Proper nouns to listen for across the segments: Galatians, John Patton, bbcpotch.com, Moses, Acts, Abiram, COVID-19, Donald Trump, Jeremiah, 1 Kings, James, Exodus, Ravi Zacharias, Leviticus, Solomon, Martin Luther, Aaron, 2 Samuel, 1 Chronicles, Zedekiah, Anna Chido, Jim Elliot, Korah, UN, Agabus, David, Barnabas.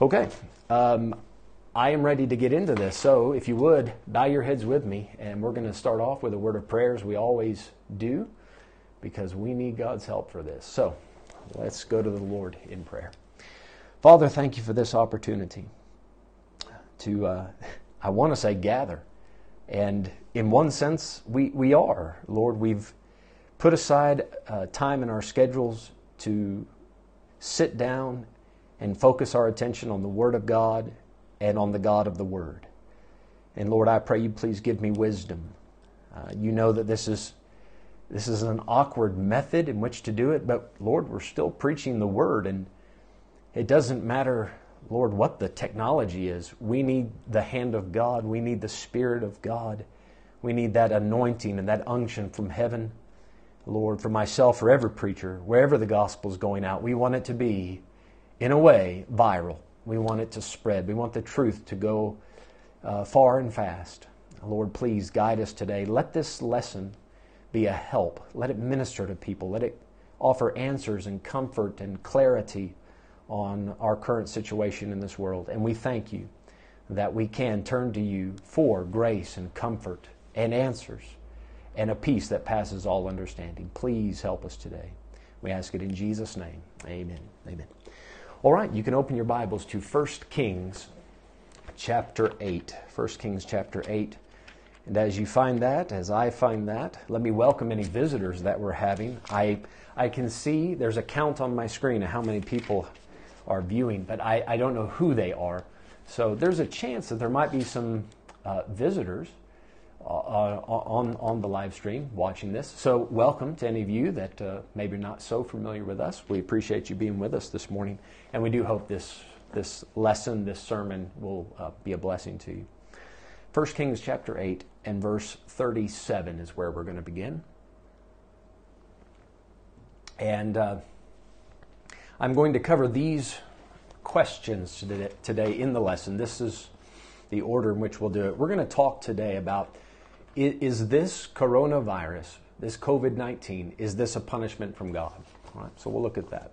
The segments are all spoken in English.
Okay, I am ready to get into this. So if you would, bow your heads with me, and we're going to start off with a word of prayer, as we always do, because we need God's help for this. So let's go to the Lord in prayer. Father, thank you for this opportunity to, I want to say, gather. And in one sense, we are. Lord, we've put aside time in our schedules to sit down and focus our attention on the Word of God and on the God of the Word. And Lord, I pray you please give me wisdom. You know that this is an awkward method in which to do it, but Lord, we're still preaching the Word, and it doesn't matter, Lord, what the technology is. We need the hand of God. We need the Spirit of God. We need that anointing and that unction from heaven. Lord, for myself, for every preacher, wherever the gospel's going out, we want it to be, in a way, viral. We want it to spread. We want the truth to go far and fast. Lord, please guide us today. Let this lesson be a help. Let it minister to people. Let it offer answers and comfort and clarity on our current situation in this world. And we thank you that we can turn to you for grace and comfort and answers and a peace that passes all understanding. Please help us today. We ask it in Jesus' name. Amen. Amen. All right, you can open your Bibles to 1 Kings chapter 8. 1 Kings chapter 8. And as you find that, as I find that, let me welcome any visitors that we're having. I can see there's a count on my screen of how many people are viewing, but I don't know who they are. So there's a chance that there might be some visitors on the live stream watching this. So welcome to any of you that maybe are not so familiar with us. We appreciate you being with us this morning, and we do hope this lesson, this sermon, will be a blessing to you. 1 Kings chapter 8 and verse 37 is where we're going to begin. And I'm going to cover these questions today in the lesson. This is the order in which we'll do it. We're going to talk today about, is this coronavirus, this COVID-19, is this a punishment from God? All right, so we'll look at that.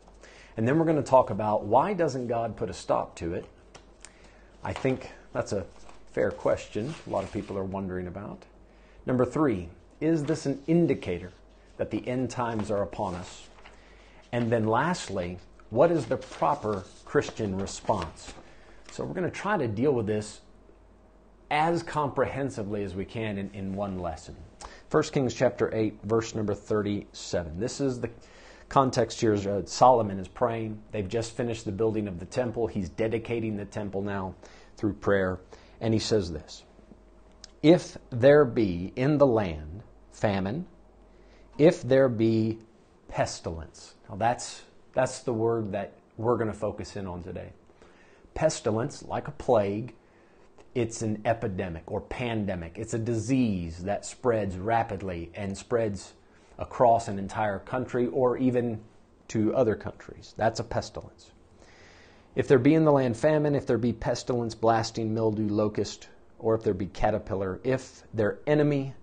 And then we're going to talk about, why doesn't God put a stop to it? I think that's a fair question a lot of people are wondering about. Number 3, is this an indicator that the end times are upon us? And then lastly, what is the proper Christian response? So we're going to try to deal with this as comprehensively as we can in one lesson. 1 Kings chapter 8, verse number 37. This is the context here. Solomon is praying. They've just finished the building of the temple. He's dedicating the temple now through prayer. And he says this: if there be in the land famine, if there be pestilence. Now that's the word that we're going to focus in on today. Pestilence, like a plague, it's an epidemic or pandemic. It's a disease that spreads rapidly and spreads across an entire country or even to other countries. That's a pestilence. If there be in the land famine, if there be pestilence, blasting, mildew, locust, or if there be caterpillar, if their enemy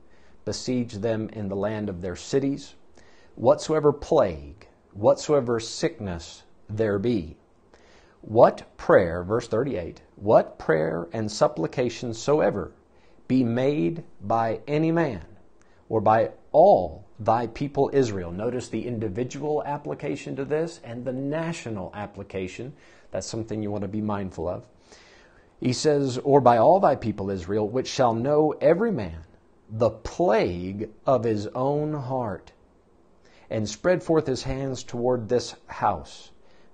besiege them in the land of their cities, whatsoever plague, whatsoever sickness there be, what prayer, verse 38, what prayer and supplication soever be made by any man or by all thy people Israel. Notice the individual application to this and the national application. That's something you want to be mindful of. He says, or by all thy people Israel, which shall know every man the plague of his own heart, and spread forth his hands toward this house.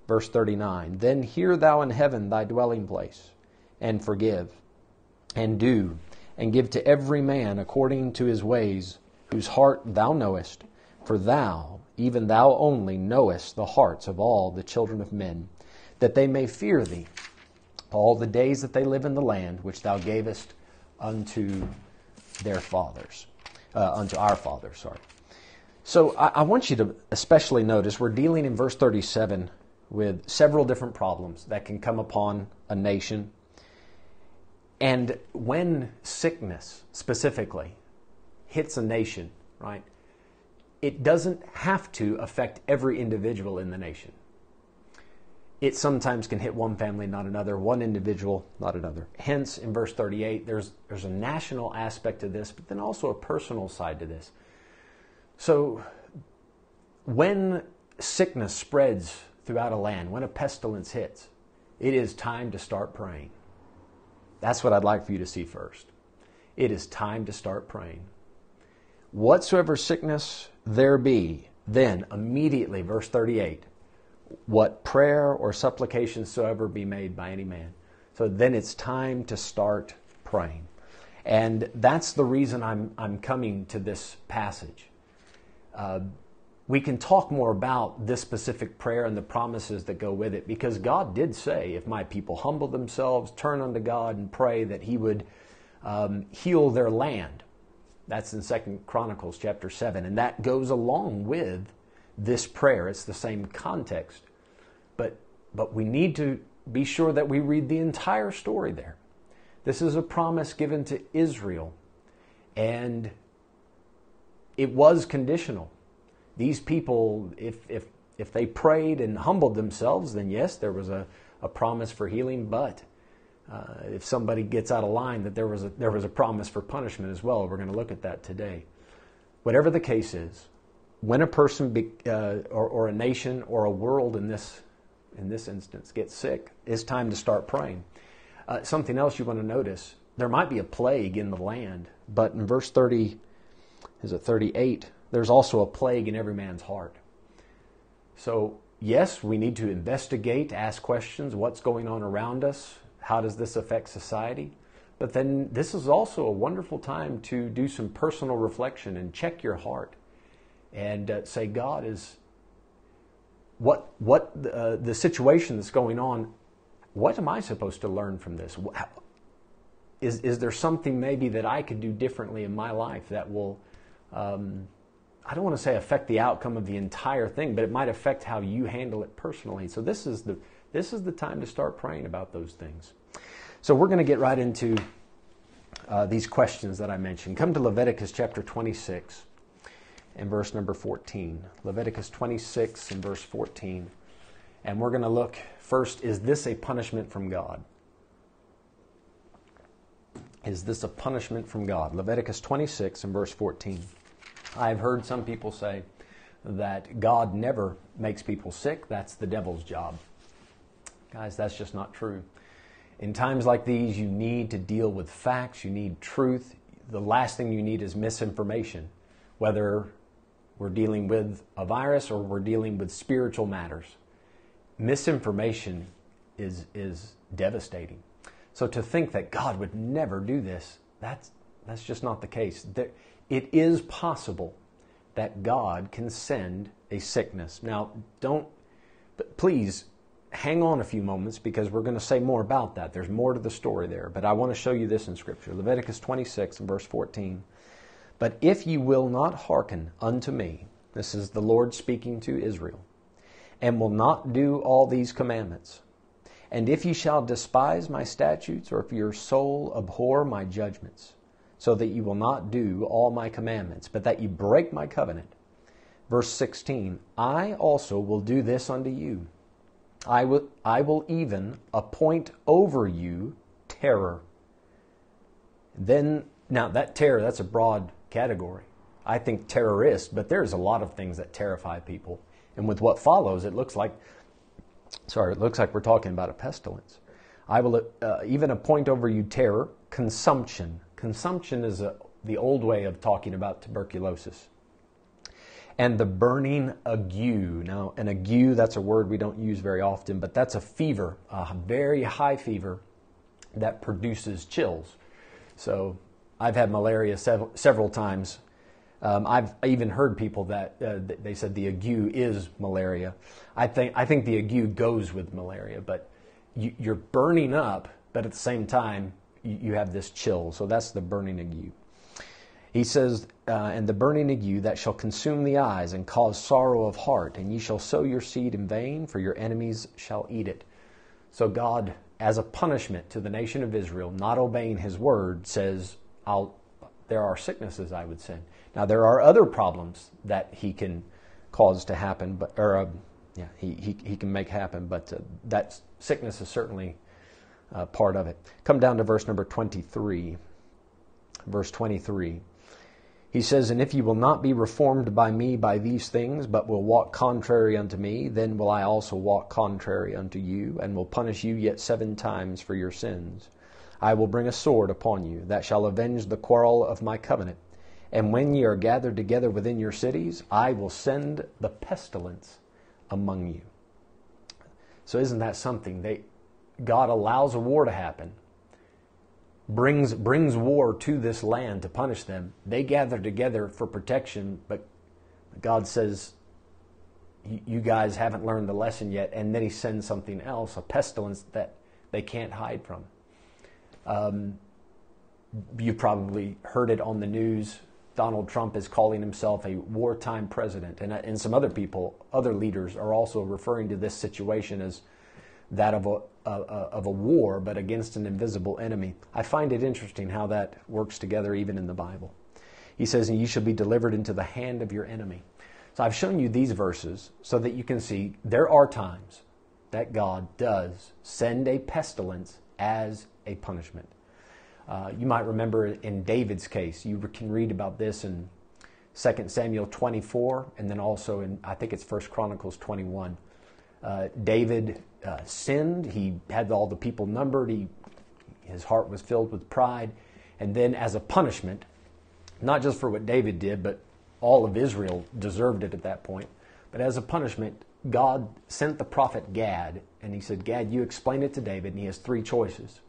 Verse 39, then hear thou in heaven thy dwelling place, and forgive, and do, and give to every man according to his ways, whose heart thou knowest. For thou, even thou only, knowest the hearts of all the children of men, that they may fear thee all the days that they live in the land which thou gavest unto their fathers, unto our fathers, sorry. So I want you to especially notice, we're dealing in verse 37 with several different problems that can come upon a nation. And when sickness specifically hits a nation, right, it doesn't have to affect every individual in the nation. it sometimes can hit one family, not another, one individual, not another. Hence, in verse 38, there's a national aspect to this, but then also a personal side to this. So when sickness spreads throughout a land, when a pestilence hits, it is time to start praying. That's what I'd like for you to see first. It is time to start praying. Whatsoever sickness there be, then immediately, verse 38, what prayer or supplication soever be made by any man. So then it's time to start praying. And that's the reason I'm coming to this passage. We can talk more about this specific prayer and the promises that go with it, because God did say, if my people humble themselves, turn unto God and pray, that he would heal their land. That's in 2 Chronicles chapter 7, and that goes along with this prayer. It's the same context, but we need to be sure that we read the entire story there. This is a promise given to Israel, and it was conditional. These people, if they prayed and humbled themselves, then yes, there was a promise for healing, but if somebody gets out of line, that there was a promise for punishment as well. We're going to look at that today. Whatever the case is, when a person or a nation or a world in this instance gets sick, it's time to start praying. Something else you want to notice: there might be a plague in the land, but in verse 38, there's also a plague in every man's heart. So yes, we need to investigate, ask questions: what's going on around us? How does this affect society? But then this is also a wonderful time to do some personal reflection and check your heart. And say, God, is what the situation that's going on, what am I supposed to learn from this? Is there something maybe that I could do differently in my life that will, I don't want to say affect the outcome of the entire thing, but it might affect how you handle it personally. So this is the time to start praying about those things. So we're going to get right into these questions that I mentioned. Come to Leviticus chapter 26. And verse number 14, Leviticus 26 and verse 14. And we're going to look first, is this a punishment from God? Is this a punishment from God? Leviticus 26 and verse 14. I've heard some people say that God never makes people sick. That's the devil's job. Guys, that's just not true. In times like these, you need to deal with facts. You need truth. The last thing you need is misinformation, whether we're dealing with a virus or we're dealing with spiritual matters. Misinformation is devastating. So to think that God would never do this, that's just not the case. It is possible that God can send a sickness. Now, please hang on a few moments, because we're going to say more about that. There's more to the story there, but I want to show you this in Scripture. Leviticus 26 and verse 14. But if ye will not hearken unto me, this is the Lord speaking to Israel, and will not do all these commandments, and if ye shall despise my statutes, or if your soul abhor my judgments, so that ye will not do all my commandments, but that ye break my covenant. Verse 16, I also will do this unto you. I will even appoint over you terror. Then, now that terror, that's a broad category. I think terrorists, but there's a lot of things that terrify people. And with what follows, it looks like we're talking about a pestilence. I will even appoint over you terror, consumption. Consumption is the old way of talking about tuberculosis. And the burning ague. Now, an ague, that's a word we don't use very often, but that's a fever, a very high fever that produces chills. So I've had malaria several times. I've even heard people that they said the ague is malaria. I think the ague goes with malaria, but you're burning up, but at the same time, you have this chill. So that's the burning ague. He says, and the burning ague that shall consume the eyes and cause sorrow of heart, and ye shall sow your seed in vain, for your enemies shall eat it. So God, as a punishment to the nation of Israel, not obeying his word, says, there are sicknesses I would send. Now, there are other problems that he can cause to happen, but yeah, he can make happen, but that sickness is certainly part of it. Come down to verse number 23. Verse 23. He says, "And if you will not be reformed by me by these things, but will walk contrary unto me, then will I also walk contrary unto you, and will punish you yet 7 times for your sins. I will bring a sword upon you, that shall avenge the quarrel of my covenant. And when ye are gathered together within your cities, I will send the pestilence among you." So isn't that something? God allows a war to happen, brings war to this land to punish them. They gather together for protection, but God says, you guys haven't learned the lesson yet, and then he sends something else, a pestilence that they can't hide from. You probably heard it on the news. Donald Trump is calling himself a wartime president, and some other people, other leaders, are also referring to this situation as that of a war, but against an invisible enemy. I find it interesting how that works together even in the Bible. He says, "And you shall be delivered into the hand of your enemy." So I've shown you these verses so that you can see there are times that God does send a pestilence as a punishment. You might remember in David's case, you can read about this in 2 Samuel 24, and then also in, I think it's 1 Chronicles 21. David sinned. He had all the people numbered. His heart was filled with pride. And then as a punishment, not just for what David did, but all of Israel deserved it at that point. But as a punishment, God sent the prophet Gad, and he said, "Gad, you explain it to David," and he has 3 choices.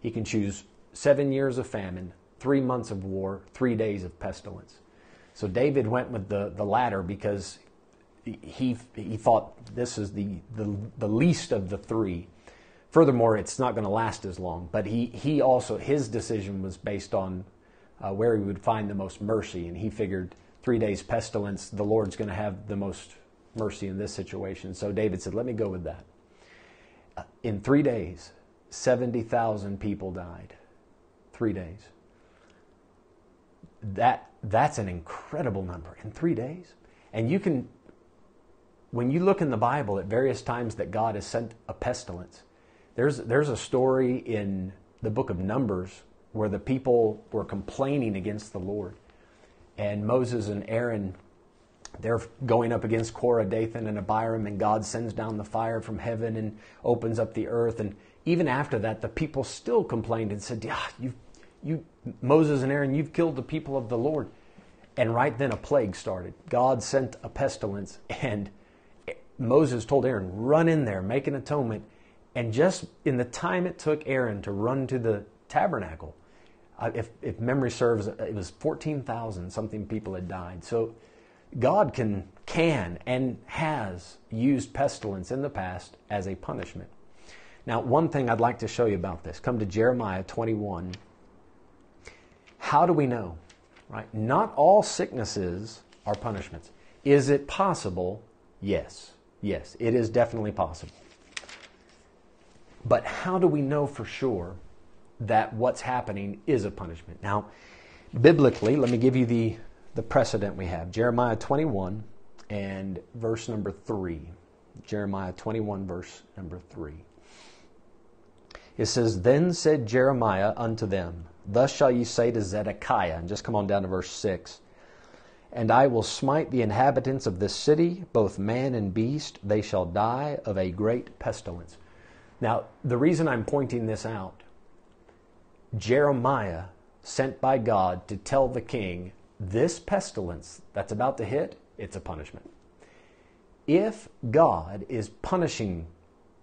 He can choose 7 years of famine, 3 months of war, 3 days of pestilence. So David went with the latter because he thought this is the least of the 3. Furthermore, it's not going to last as long. But he also, his decision was based on where he would find the most mercy. And he figured 3 days pestilence, the Lord's going to have the most mercy in this situation. So David said, "Let me go with that." In 3 days, 70,000 people died. 3 days. That's an incredible number. In 3 days. And you can, when you look in the Bible at various times that God has sent a pestilence, there's a story in the book of Numbers where the people were complaining against the Lord. And Moses and Aaron, they're going up against Korah, Dathan, and Abiram, and God sends down the fire from heaven and opens up the earth. And even after that, the people still complained and said, Moses and Aaron, you've killed the people of the Lord. And right then a plague started. God sent a pestilence, and Moses told Aaron, "Run in there, make an atonement." And just in the time it took Aaron to run to the tabernacle, if memory serves, it was 14,000 something people had died. So God can and has used pestilence in the past as a punishment. Now, one thing I'd like to show you about this. Come to Jeremiah 21. How do we know? Right? Not all sicknesses are punishments. Is it possible? Yes. Yes, it is definitely possible. But how do we know for sure that what's happening is a punishment? Now, biblically, let me give you the precedent we have. Jeremiah 21 and verse number 3. Jeremiah 21, verse number 3. It says, "Then said Jeremiah unto them, Thus shall ye say to Zedekiah," and just come on down to verse 6, "And I will smite the inhabitants of this city, both man and beast. They shall die of a great pestilence." Now, the reason I'm pointing this out, Jeremiah, sent by God to tell the king, this pestilence that's about to hit, it's a punishment. If God is punishing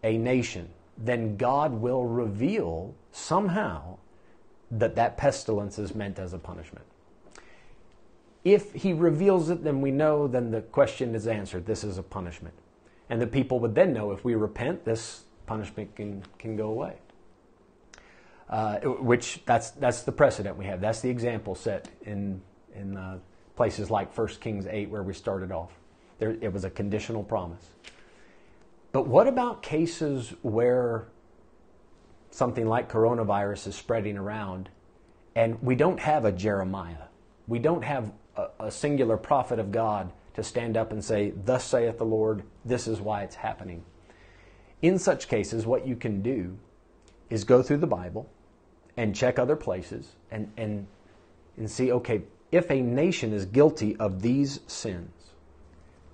a nation, then God will reveal somehow that pestilence is meant as a punishment. If he reveals it, then we know, then the question is answered. This is a punishment. And the people would then know, if we repent, this punishment can go away. Which, that's the precedent we have. That's the example set in places like 1 Kings 8 where we started off. There, it was a conditional promise. But what about cases where something like coronavirus is spreading around and we don't have a Jeremiah? We don't have a singular prophet of God to stand up and say, "Thus saith the Lord, this is why it's happening." In such cases, what you can do is go through the Bible and check other places and see, okay, if a nation is guilty of these sins,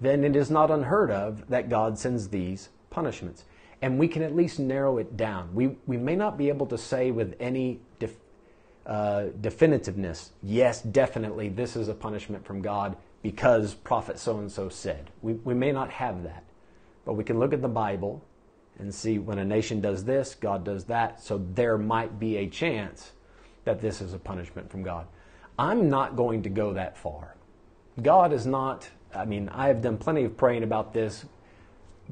then it is not unheard of that God sends these punishments. And we can at least narrow it down. We may not be able to say with any definitiveness, yes, definitely, this is a punishment from God because prophet so-and-so said. We may not have that. But we can look at the Bible and see when a nation does this, God does that. So there might be a chance that this is a punishment from God. I'm not going to go that far. God is not, I mean, I have done plenty of praying about this.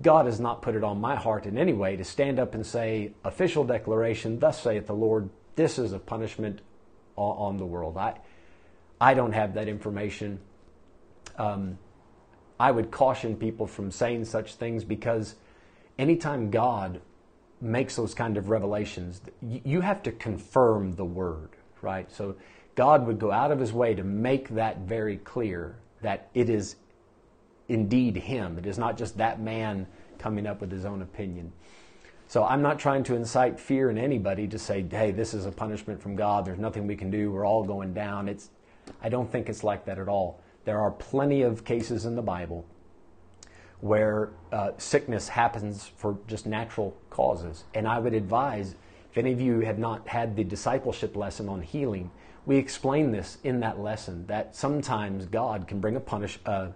God has not put it on my heart in any way to stand up and say, official declaration, thus saith the Lord, this is a punishment on the world. I don't have that information. I would caution people from saying such things, because anytime God makes those kind of revelations, you have to confirm the word, right? So God would go out of his way to make that very clear, that it is indeed him. It is not just that man coming up with his own opinion. So I'm not trying to incite fear in anybody to say, hey, this is a punishment from God. There's nothing we can do. We're all going down. I don't think it's like that at all. There are plenty of cases in the Bible where sickness happens for just natural causes. And I would advise, if any of you have not had the discipleship lesson on healing, we explain this in that lesson, that sometimes God can bring a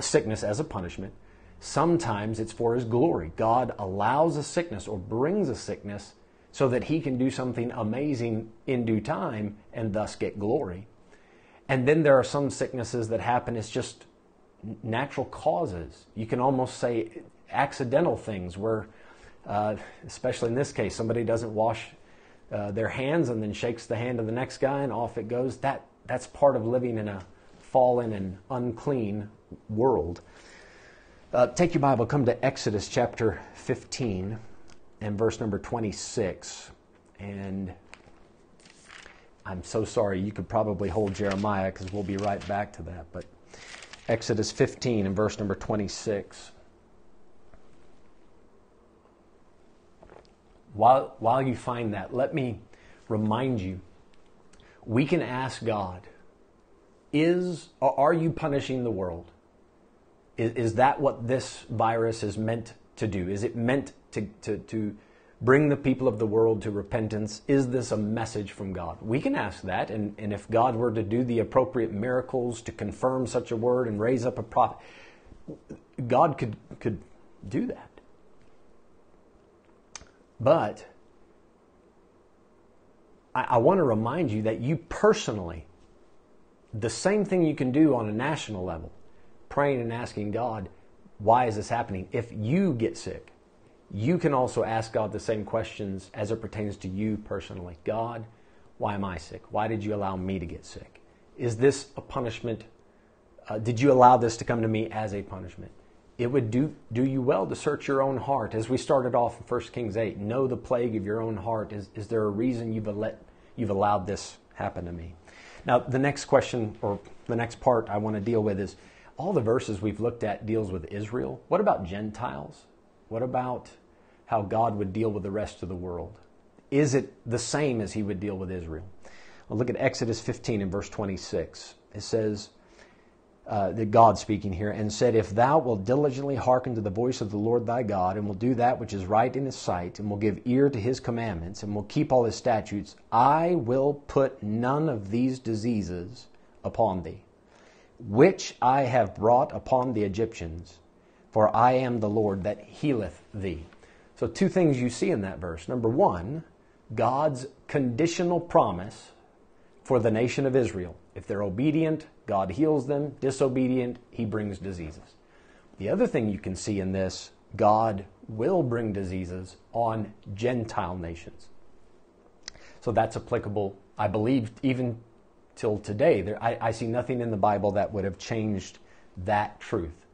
sickness as a punishment. Sometimes it's for his glory. God allows a sickness or brings a sickness so that he can do something amazing in due time and thus get glory. And then there are some sicknesses that happen as just natural causes. You can almost say accidental things where, especially in this case, somebody doesn't wash their hands and then shakes the hand of the next guy and off it goes. That's part of living in a fallen and unclean world. Take your Bible, come to Exodus chapter 15 and verse number 26. And I'm so sorry, you could probably hold Jeremiah because we'll be right back to that. But Exodus 15 and verse number 26. While you find that, let me remind you, we can ask God, are you punishing the world? Is that what this virus is meant to do? Is it meant to bring the people of the world to repentance? Is this a message from God? We can ask that, and if God were to do the appropriate miracles to confirm such a word and raise up a prophet, God could do that. But I want to remind you that you personally, the same thing you can do on a national level, praying and asking God, why is this happening? If you get sick, you can also ask God the same questions as it pertains to you personally. God, why am I sick? Why did you allow me to get sick? Is this a punishment? Did you allow this to come to me as a punishment? It would do you well to search your own heart. As we started off in 1 Kings 8, know the plague of your own heart. Is there a reason you've allowed this happen to me? Now, the next question, or the next part I want to deal with is, all the verses we've looked at deals with Israel. What about Gentiles? What about how God would deal with the rest of the world? Is it the same as he would deal with Israel? Well, look at Exodus 15 and verse 26. It says, that God speaking here, and said, if thou wilt diligently hearken to the voice of the Lord thy God, and will do that which is right in his sight, and will give ear to his commandments, and will keep all his statutes, I will put none of these diseases upon thee, which I have brought upon the Egyptians, for I am the Lord that healeth thee. So two things you see in that verse. Number one, God's conditional promise for the nation of Israel. If they're obedient, God heals them. Disobedient, he brings diseases. The other thing you can see in this, God will bring diseases on Gentile nations. So that's applicable, I believe, even till today. I see nothing in the Bible that would have changed that truth.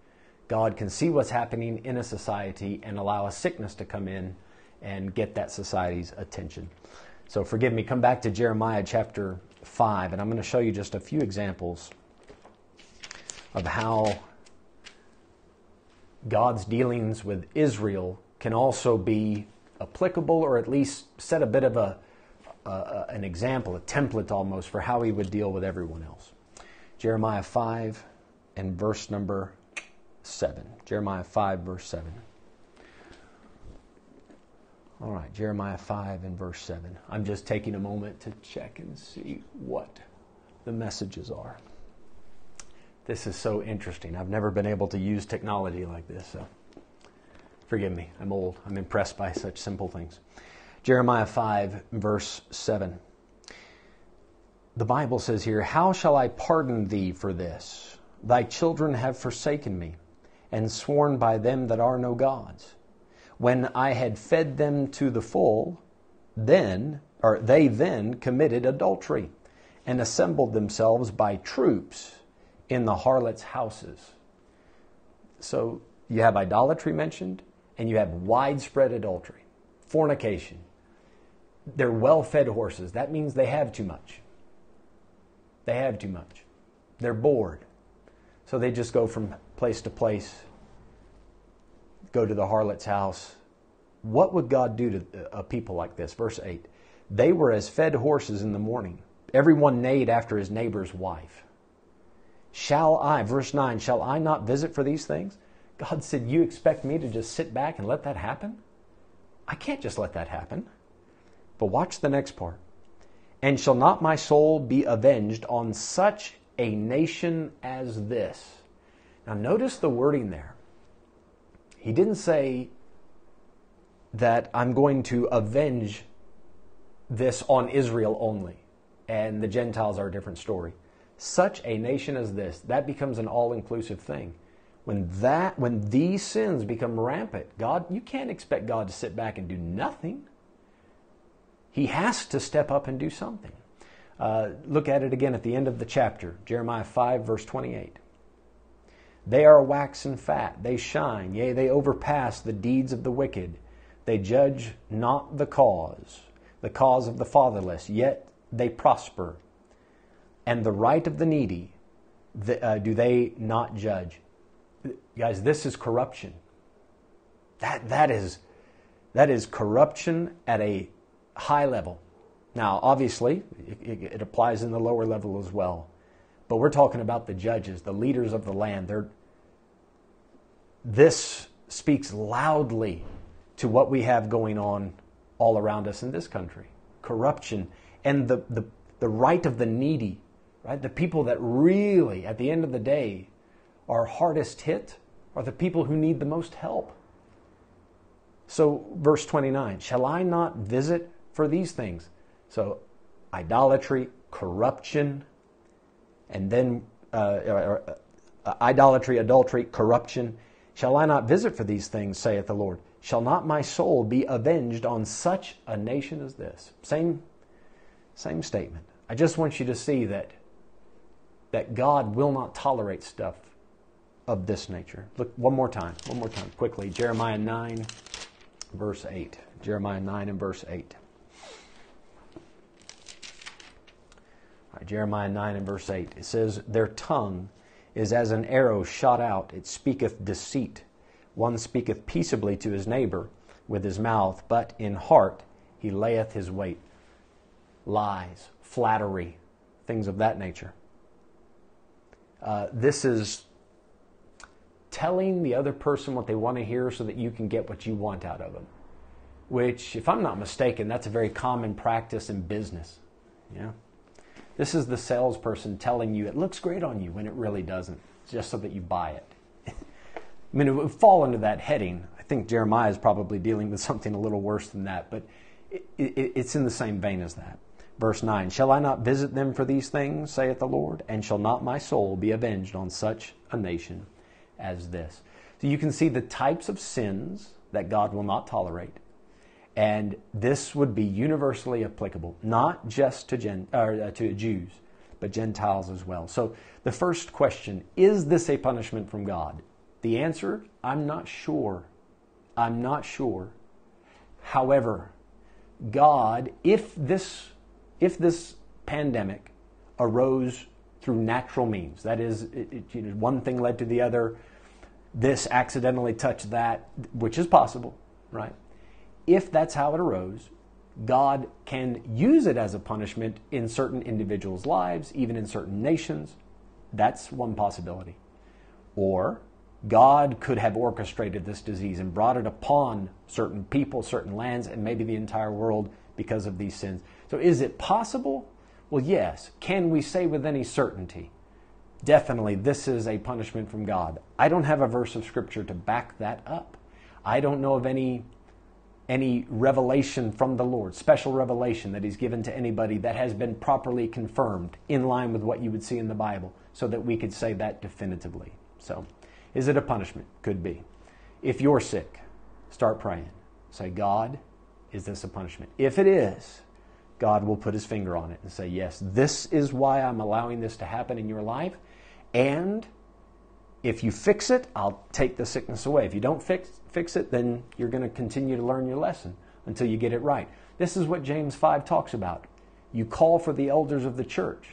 God can see what's happening in a society and allow a sickness to come in and get that society's attention. So forgive me, come back to Jeremiah chapter 5, and I'm going to show you just a few examples of how God's dealings with Israel can also be applicable, or at least set a bit of an example, a template almost, for how he would deal with everyone else. Jeremiah 5 and verse number 7. Jeremiah 5, verse 7. All right, Jeremiah 5 and verse 7. I'm just taking a moment to check and see what the messages are. This is so interesting. I've never been able to use technology like this, so forgive me. I'm old. I'm impressed by such simple things. Jeremiah 5, verse 7. The Bible says here, "How shall I pardon thee for this? Thy children have forsaken me, and sworn by them that are no gods. When I had fed them to the full, they then committed adultery, and assembled themselves by troops in the harlots' houses." So you have idolatry mentioned, and you have widespread adultery, fornication. They're well-fed horses. That means they have too much. They have too much. They're bored. So they just go from place to place, go to the harlot's house. What would God do to a people like this? Verse 8, "They were as fed horses in the morning. Everyone neighed after his neighbor's wife. Shall I," verse 9, "shall I not visit for these things?" God said, you expect me to just sit back and let that happen? I can't just let that happen. But watch the next part. "And shall not my soul be avenged on such a nation as this?" Now notice the wording there. He didn't say that I'm going to avenge this on Israel only, and the Gentiles are a different story. Such a nation as this, that becomes an all-inclusive thing. When these sins become rampant, God, you can't expect God to sit back and do nothing. He has to step up and do something. Look at it again at the end of the chapter, Jeremiah 5, verse 28. "They are waxen fat, they shine, yea, they overpass the deeds of the wicked. They judge not the cause of the fatherless, yet they prosper. And the right of the needy, do they not judge?" Guys, this is corruption. That is corruption at a high level. Now, obviously, it applies in the lower level as well. But we're talking about the judges, the leaders of the land. This speaks loudly to what we have going on all around us in this country. Corruption and the right of the needy. Right? The people that really, at the end of the day, are hardest hit are the people who need the most help. So, verse 29, "Shall I not visit for these things?" So, idolatry, corruption, and then idolatry, adultery, corruption. "Shall I not visit for these things, saith the Lord? Shall not my soul be avenged on such a nation as this?" Same statement. I just want you to see that God will not tolerate stuff of this nature. Look one more time, quickly. Jeremiah 9, verse 8. Jeremiah 9 and verse 8. All right, Jeremiah 9 and verse 8. It says, "Their tongue is as an arrow shot out. It speaketh deceit. One speaketh peaceably to his neighbor with his mouth, but in heart he layeth his weight." Lies, flattery, things of that nature. This is telling the other person what they want to hear so that you can get what you want out of them, which, if I'm not mistaken, that's a very common practice in business. Yeah? This is the salesperson telling you it looks great on you when it really doesn't, just so that you buy it. I mean, it would fall under that heading. I think Jeremiah is probably dealing with something a little worse than that, but it's in the same vein as that. Verse 9, "Shall I not visit them for these things, saith the Lord? And shall not my soul be avenged on such a nation as this?" So you can see the types of sins that God will not tolerate. And this would be universally applicable, not just to Jews, but Gentiles as well. So the first question, is this a punishment from God? The answer, I'm not sure. I'm not sure. However, God, if this pandemic arose through natural means, that is, one thing led to the other, this accidentally touched that, which is possible, right? If that's how it arose, God can use it as a punishment in certain individuals' lives, even in certain nations. That's one possibility. Or God could have orchestrated this disease and brought it upon certain people, certain lands, and maybe the entire world because of these sins. So is it possible? Well, yes. Can we say with any certainty, definitely this is a punishment from God? I don't have a verse of Scripture to back that up. I don't know of any revelation from the Lord, special revelation that He's given to anybody that has been properly confirmed in line with what you would see in the Bible so that we could say that definitively. So is it a punishment? Could be. If you're sick, start praying. Say, God, is this a punishment? If it is, God will put His finger on it and say, yes, this is why I'm allowing this to happen in your life. And if you fix it, I'll take the sickness away. If you don't fix it, then you're going to continue to learn your lesson until you get it right. This is what James 5 talks about. You call for the elders of the church.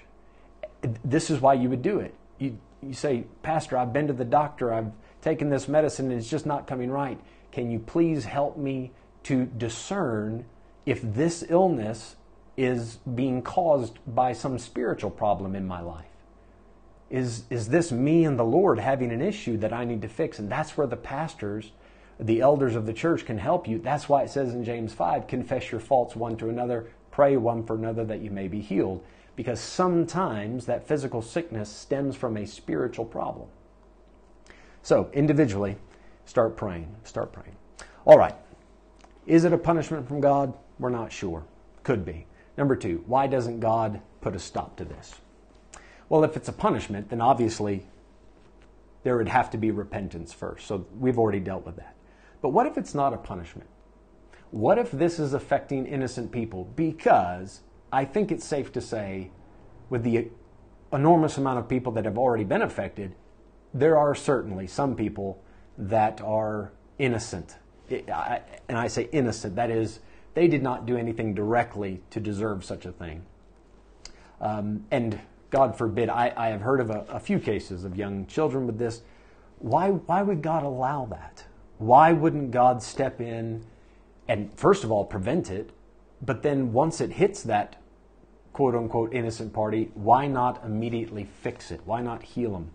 This is why you would do it. You say, Pastor, I've been to the doctor. I've taken this medicine and it's just not coming right. Can you please help me to discern if this illness is being caused by some spiritual problem in my life? Is this me and the Lord having an issue that I need to fix? And that's where the pastors, the elders of the church can help you. That's why it says in James 5, confess your faults one to another, pray one for another that you may be healed. Because sometimes that physical sickness stems from a spiritual problem. So individually, start praying, start praying. All right. Is it a punishment from God? We're not sure. Could be. Number two, why doesn't God put a stop to this? Well, if it's a punishment, then obviously there would have to be repentance first. So we've already dealt with that. But what if it's not a punishment? What if this is affecting innocent people? Because I think it's safe to say, with the enormous amount of people that have already been affected, there are certainly some people that are innocent. And I say innocent, that is, they did not do anything directly to deserve such a thing. And God forbid, I have heard of a few cases of young children with this. Why would God allow that? Why wouldn't God step in and, first of all, prevent it, but then once it hits that quote-unquote innocent party, why not immediately fix it? Why not heal them?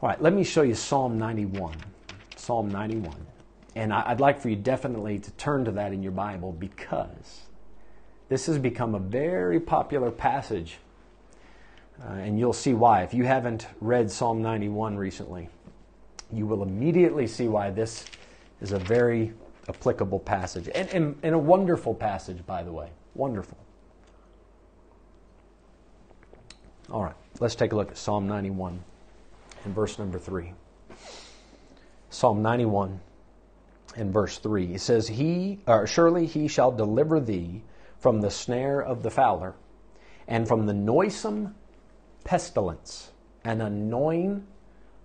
All right, let me show you Psalm 91. Psalm 91. And I'd like for you definitely to turn to that in your Bible, because this has become a very popular passage. And you'll see why. If you haven't read Psalm 91 recently, you will immediately see why this is a very applicable passage. And a wonderful passage, by the way. Wonderful. All right, let's take a look at Psalm 91 and verse number 3. Psalm 91 and verse 3. It says, Surely he shall deliver thee from the snare of the fowler and from the noisome pestilence, an annoying,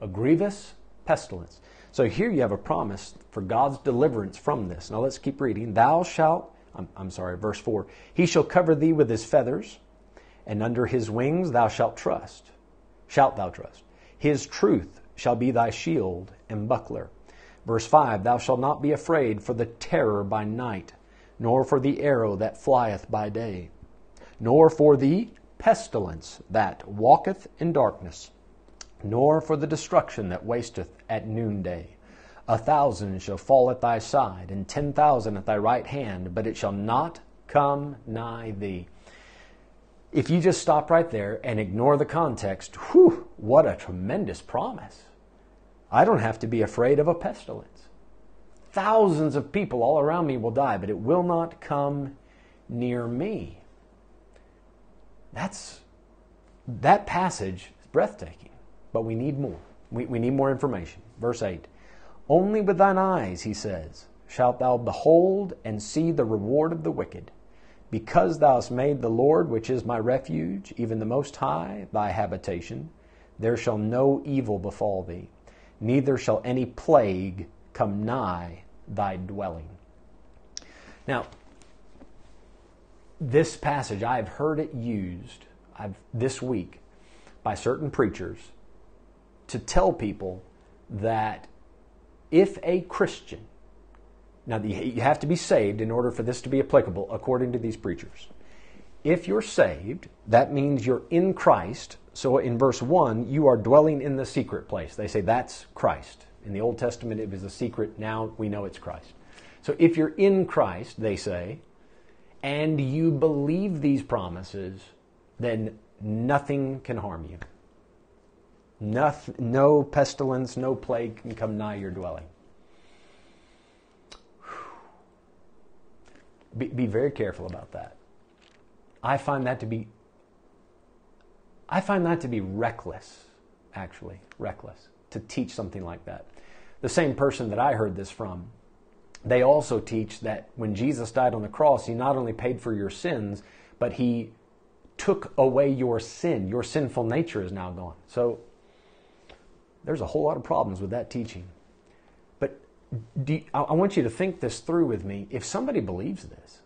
a grievous pestilence. So here you have a promise for God's deliverance from this. Now let's keep reading. Verse 4. He shall cover thee with his feathers, and under his wings thou shalt thou trust. His truth shall be thy shield and buckler. Verse 5. Thou shalt not be afraid for the terror by night, nor for the arrow that flieth by day, nor for the pestilence that walketh in darkness, nor for the destruction that wasteth at noonday. 1,000 shall fall at thy side, and 10,000 at thy right hand, but it shall not come nigh thee. If you just stop right there and ignore the context, whew, what a tremendous promise. I don't have to be afraid of a pestilence. Thousands of people all around me will die, but it will not come near me. That passage is breathtaking, but we need more. We need more information. Verse 8, only with thine eyes, he says, shalt thou behold and see the reward of the wicked. Because thou hast made the Lord, which is my refuge, even the Most High, thy habitation, there shall no evil befall thee, neither shall any plague come nigh thy dwelling. Now, this passage, I've heard it used this week by certain preachers to tell people that if a Christian, now you have to be saved in order for this to be applicable according to these preachers. If you're saved, that means you're in Christ. So in verse 1, you are dwelling in the secret place. They say that's Christ. In the Old Testament, it was a secret. Now we know it's Christ. So if you're in Christ, they say, and you believe these promises, then nothing can harm you. No pestilence, no plague can come nigh your dwelling. Be very careful about that. I find that to be reckless, actually, reckless, to teach something like that. The same person that I heard this from, they also teach that when Jesus died on the cross, he not only paid for your sins, but he took away your sin. Your sinful nature is now gone. So there's a whole lot of problems with that teaching. But I want you to think this through with me. If somebody believes this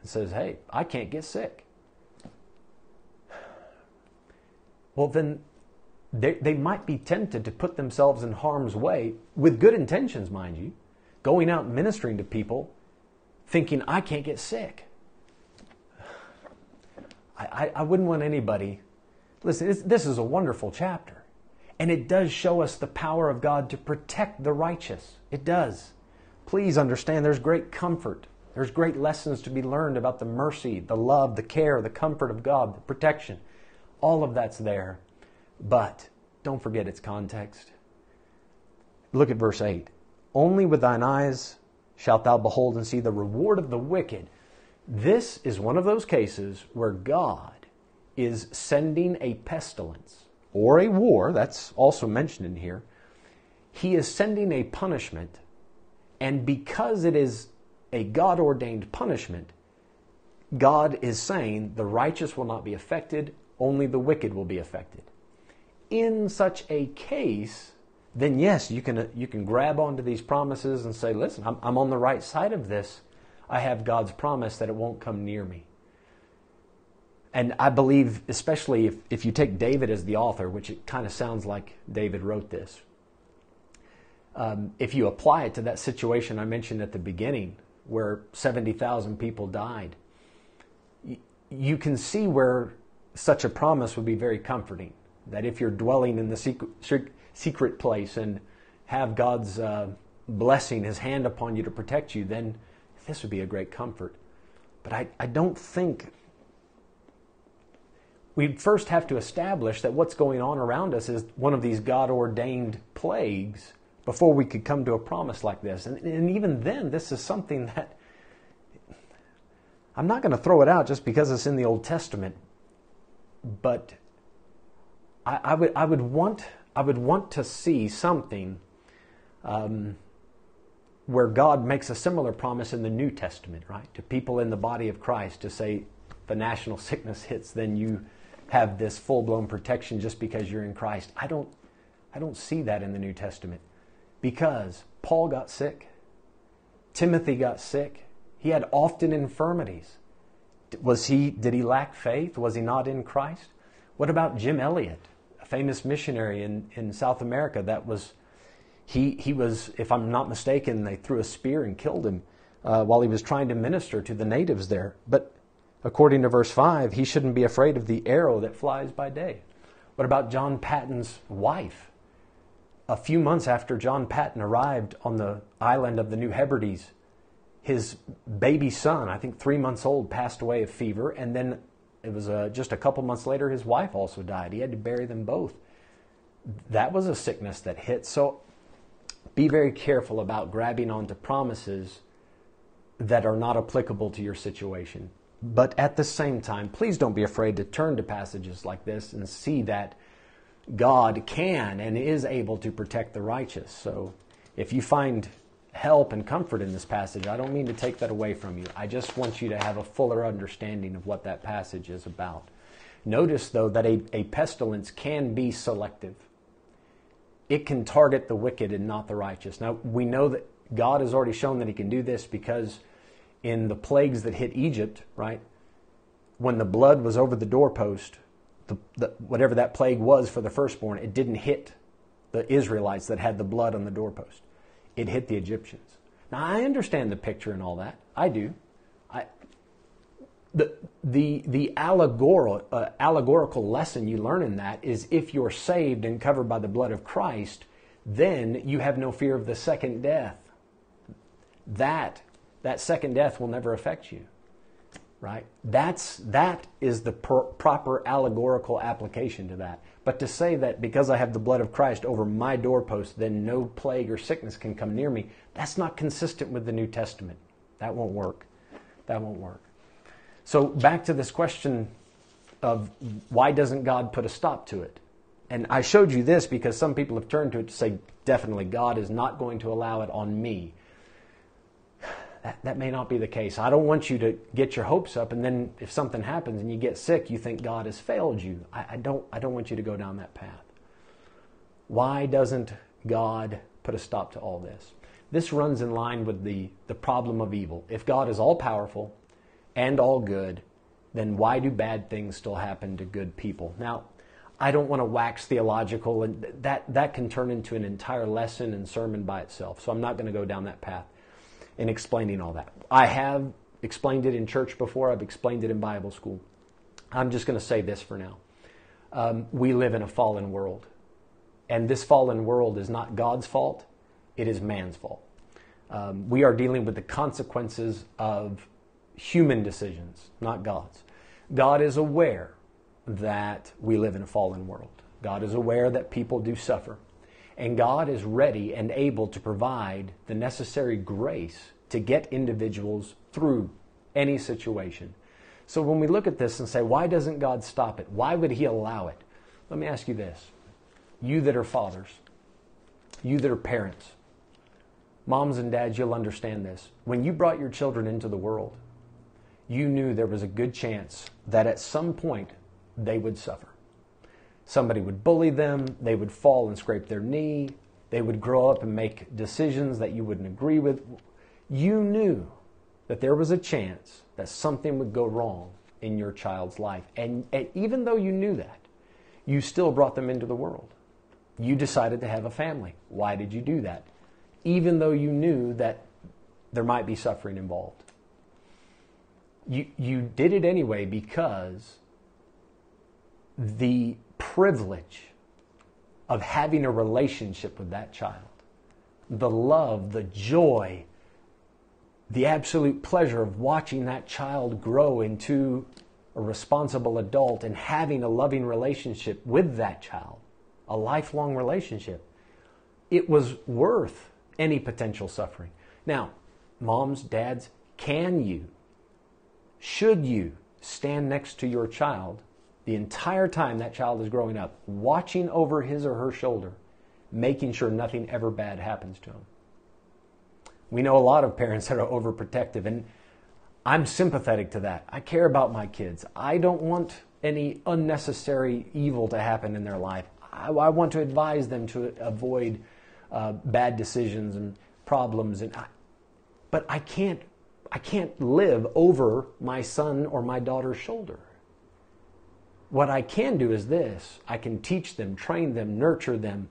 and says, hey, I can't get sick, well, then they might be tempted to put themselves in harm's way with good intentions, mind you, going out and ministering to people thinking, I can't get sick. I wouldn't want anybody... Listen, this is a wonderful chapter. And it does show us the power of God to protect the righteous. It does. Please understand there's great comfort. There's great lessons to be learned about the mercy, the love, the care, the comfort of God, the protection. All of that's there. But don't forget its context. Look at verse 8. Only with thine eyes shalt thou behold and see the reward of the wicked. This is one of those cases where God is sending a pestilence or a war, that's also mentioned in here. He is sending a punishment, and because it is a God-ordained punishment, God is saying the righteous will not be affected, only the wicked will be affected. In such a case, then yes, you can grab onto these promises and say, listen, I'm on the right side of this. I have God's promise that it won't come near me. And I believe, especially if you take David as the author, which it kind of sounds like David wrote this, if you apply it to that situation I mentioned at the beginning, where 70,000 people died, you can see where such a promise would be very comforting, that if you're dwelling in the secret place and have God's blessing, His hand upon you to protect you, then this would be a great comfort. But I don't think... We'd first have to establish that what's going on around us is one of these God-ordained plagues before we could come to a promise like this. And even then, this is something that... I'm not going to throw it out just because it's in the Old Testament, but I would want to see something where God makes a similar promise in the New Testament, right? To people in the body of Christ, to say, if a national sickness hits, then you have this full-blown protection just because you're in Christ. I don't see that in the New Testament, because Paul got sick. Timothy got sick. He had often infirmities. Did he lack faith? Was he not in Christ? What about Jim Elliot, a famous missionary in South America that was... He was, if I'm not mistaken, they threw a spear and killed him while he was trying to minister to the natives there. But according to verse 5, he shouldn't be afraid of the arrow that flies by day. What about John Patton's wife? A few months after John Patton arrived on the island of the New Hebrides, his baby son, I think 3 months old, passed away of fever. And then it was just a couple months later, his wife also died. He had to bury them both. That was a sickness that hit. So be very careful about grabbing onto promises that are not applicable to your situation. But at the same time, please don't be afraid to turn to passages like this and see that God can and is able to protect the righteous. So if you find help and comfort in this passage, I don't mean to take that away from you. I just want you to have a fuller understanding of what that passage is about. Notice, though, that a pestilence can be selective. It can target the wicked and not the righteous. Now, we know that God has already shown that He can do this, because in the plagues that hit Egypt, right, when the blood was over the doorpost, whatever that plague was for the firstborn, it didn't hit the Israelites that had the blood on the doorpost. it hit the Egyptians. Now, I understand the picture and all that. I do. The allegorical lesson you learn in that is if you're saved and covered by the blood of Christ, then you have no fear of the second death. That second death will never affect you, right? That is the proper allegorical application to that. But to say that because I have the blood of Christ over my doorpost, then no plague or sickness can come near me, that's not consistent with the New Testament. That won't work. That won't work. So back to this question of why doesn't God put a stop to it? And I showed you this because some people have turned to it to say, definitely God is not going to allow it on me. That may not be the case. I don't want you to get your hopes up, and then if something happens and you get sick, you think God has failed you. I don't want you to go down that path. Why doesn't God put a stop to all this? This runs in line with the problem of evil. If God is all-powerful and all-good, then why do bad things still happen to good people? Now, I don't want to wax theological, and that can turn into an entire lesson and sermon by itself, so I'm not going to go down that path in explaining all that. I have explained it in church before. I've explained it in Bible school. I'm just going to say this for now. We live in a fallen world, and this fallen world is not God's fault. It is man's fault. We are dealing with the consequences of human decisions, not God's. God is aware that we live in a fallen world. God is aware that people do suffer. And God is ready and able to provide the necessary grace to get individuals through any situation. So when we look at this and say, why doesn't God stop it? Why would He allow it? Let me ask you this. You that are fathers, you that are parents, moms and dads, you'll understand this. When you brought your children into the world, you knew there was a good chance that at some point they would suffer. Somebody would bully them, they would fall and scrape their knee, they would grow up and make decisions that you wouldn't agree with. You knew that there was a chance that something would go wrong in your child's life. And even though you knew that, you still brought them into the world. You decided to have a family. Why did you do that? Even though you knew that there might be suffering involved. You did it anyway because the privilege of having a relationship with that child, the love, the joy, the absolute pleasure of watching that child grow into a responsible adult and having a loving relationship with that child, a lifelong relationship, it was worth any potential suffering. Now, moms, dads, can you, should you stand next to your child the entire time that child is growing up, watching over his or her shoulder, making sure nothing ever bad happens to him? We know a lot of parents that are overprotective, and I'm sympathetic to that. I care about my kids. I don't want any unnecessary evil to happen in their life. I want to advise them to avoid bad decisions and problems, but I can't live over my son or my daughter's shoulder. What I can do is this. I can teach them, train them, nurture them,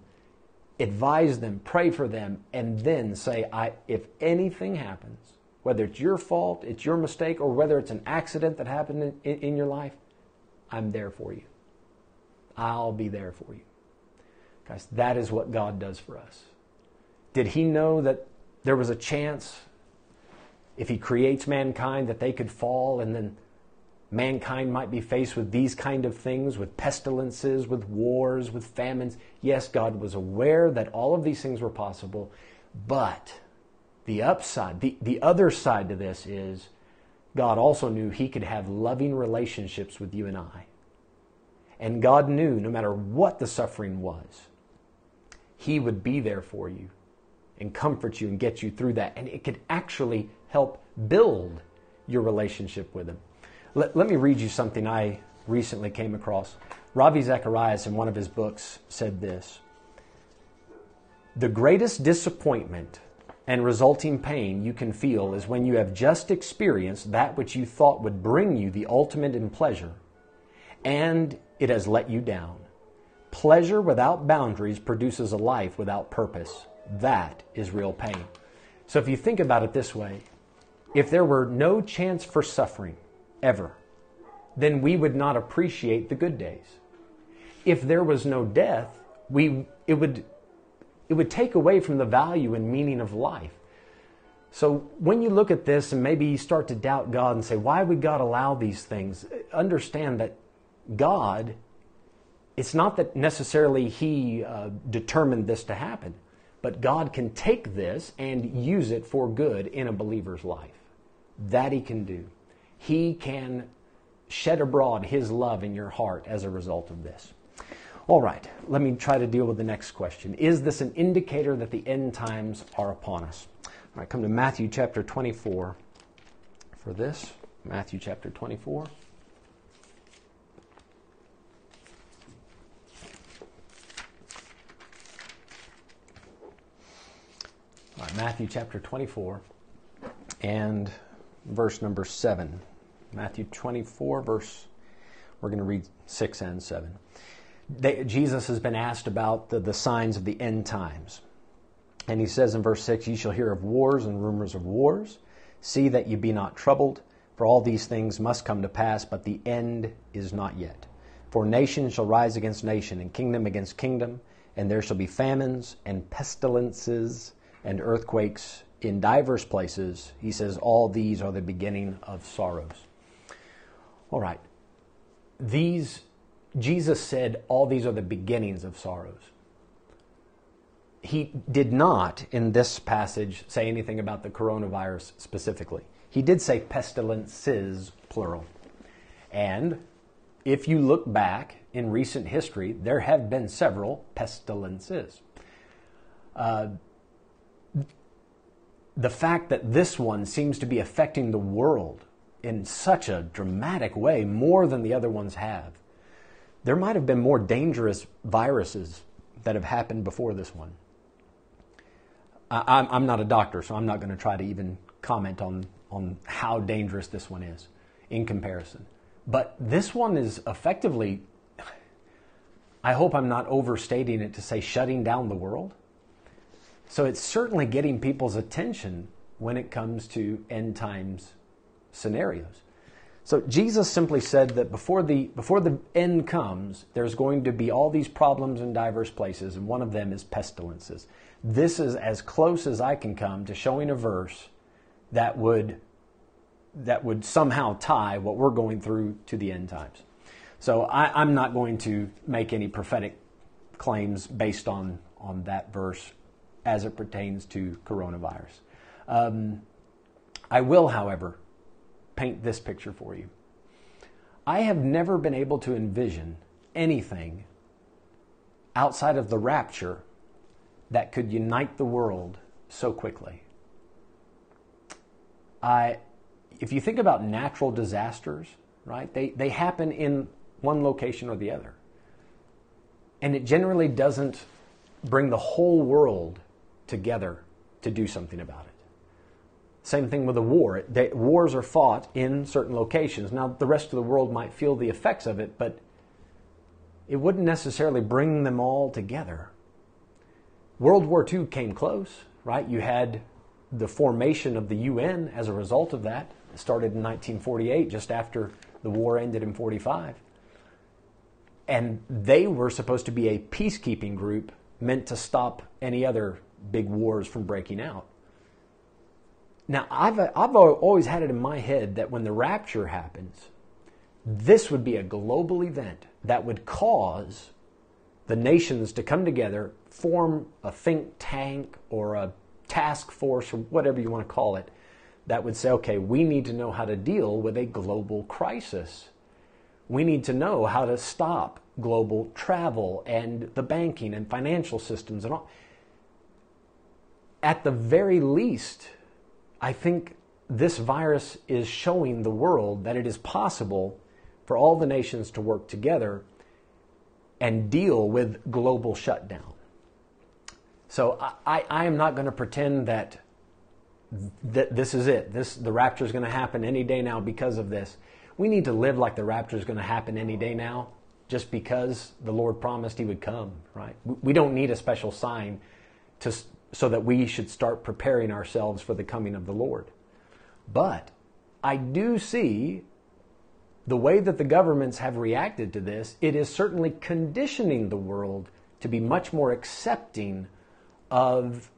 advise them, pray for them, and then say, if anything happens, whether it's your fault, it's your mistake, or whether it's an accident that happened in your life, I'm there for you. I'll be there for you. Guys, that is what God does for us. Did He know that there was a chance, if He creates mankind, that they could fall, and then mankind might be faced with these kind of things, with pestilences, with wars, with famines? Yes, God was aware that all of these things were possible, but the upside, the other side to this is God also knew He could have loving relationships with you and I. And God knew no matter what the suffering was, He would be there for you and comfort you and get you through that. And it could actually help build your relationship with Him. Let me read you something I recently came across. Ravi Zacharias, in one of his books, said this: "The greatest disappointment and resulting pain you can feel is when you have just experienced that which you thought would bring you the ultimate in pleasure, and it has let you down. Pleasure without boundaries produces a life without purpose. That is real pain. So if you think about it this way, if there were no chance for suffering ever, then we would not appreciate the good days. If there was no death, it would take away from the value and meaning of life. So when you look at this and maybe you start to doubt God and say, why would God allow these things? Understand that God, it's not that necessarily He determined this to happen, but God can take this and use it for good in a believer's life. That He can do. He can shed abroad His love in your heart as a result of this. All right, let me try to deal with the next question. Is this an indicator that the end times are upon us? All right, come to Matthew chapter 24 for this. Matthew chapter 24. All right, Matthew chapter 24 and verse number 7. Matthew 24, we're going to read 6 and 7. Jesus has been asked about the signs of the end times. And He says in verse 6, "Ye shall hear of wars and rumors of wars. See that ye be not troubled, for all these things must come to pass, but the end is not yet. For nation shall rise against nation, and kingdom against kingdom, and there shall be famines and pestilences and earthquakes in divers places." He says, "All these are the beginning of sorrows." All right. Jesus said, all these are the beginnings of sorrows. He did not, in this passage, say anything about the coronavirus specifically. He did say pestilences, plural. And if you look back in recent history, there have been several pestilences. The fact that this one seems to be affecting the world in such a dramatic way, more than the other ones have, there might have been more dangerous viruses that have happened before this one. I'm not a doctor, so I'm not going to try to even comment on how dangerous this one is in comparison. But this one is effectively, I hope I'm not overstating it to say, shutting down the world. So it's certainly getting people's attention when it comes to end times scenarios. So Jesus simply said that before the end comes, there's going to be all these problems in diverse places, and one of them is pestilences. This is as close as I can come to showing a verse that would somehow tie what we're going through to the end times. So I'm not going to make any prophetic claims based on that verse as it pertains to coronavirus. I will, however, paint this picture for you. I have never been able to envision anything outside of the rapture that could unite the world so quickly. If you think about natural disasters, right? They happen in one location or the other. And it generally doesn't bring the whole world together to do something about it. Same thing with a war. Wars are fought in certain locations. Now, the rest of the world might feel the effects of it, but it wouldn't necessarily bring them all together. World War II came close, right? You had the formation of the UN as a result of that. It started in 1948, just after the war ended in 1945. And they were supposed to be a peacekeeping group meant to stop any other big wars from breaking out. Now, I've always had it in my head that when the rapture happens, this would be a global event that would cause the nations to come together, form a think tank or a task force or whatever you want to call it, that would say, okay, we need to know how to deal with a global crisis. We need to know how to stop global travel and the banking and financial systems and all. At the very least, I think this virus is showing the world that it is possible for all the nations to work together and deal with global shutdown. So I am not going to pretend that this is it. The rapture is going to happen any day now because of this. We need to live like the rapture is going to happen any day now just because the Lord promised He would come, right? We don't need a special sign to so that we should start preparing ourselves for the coming of the Lord. But I do see the way that the governments have reacted to this, it is certainly conditioning the world to be much more accepting of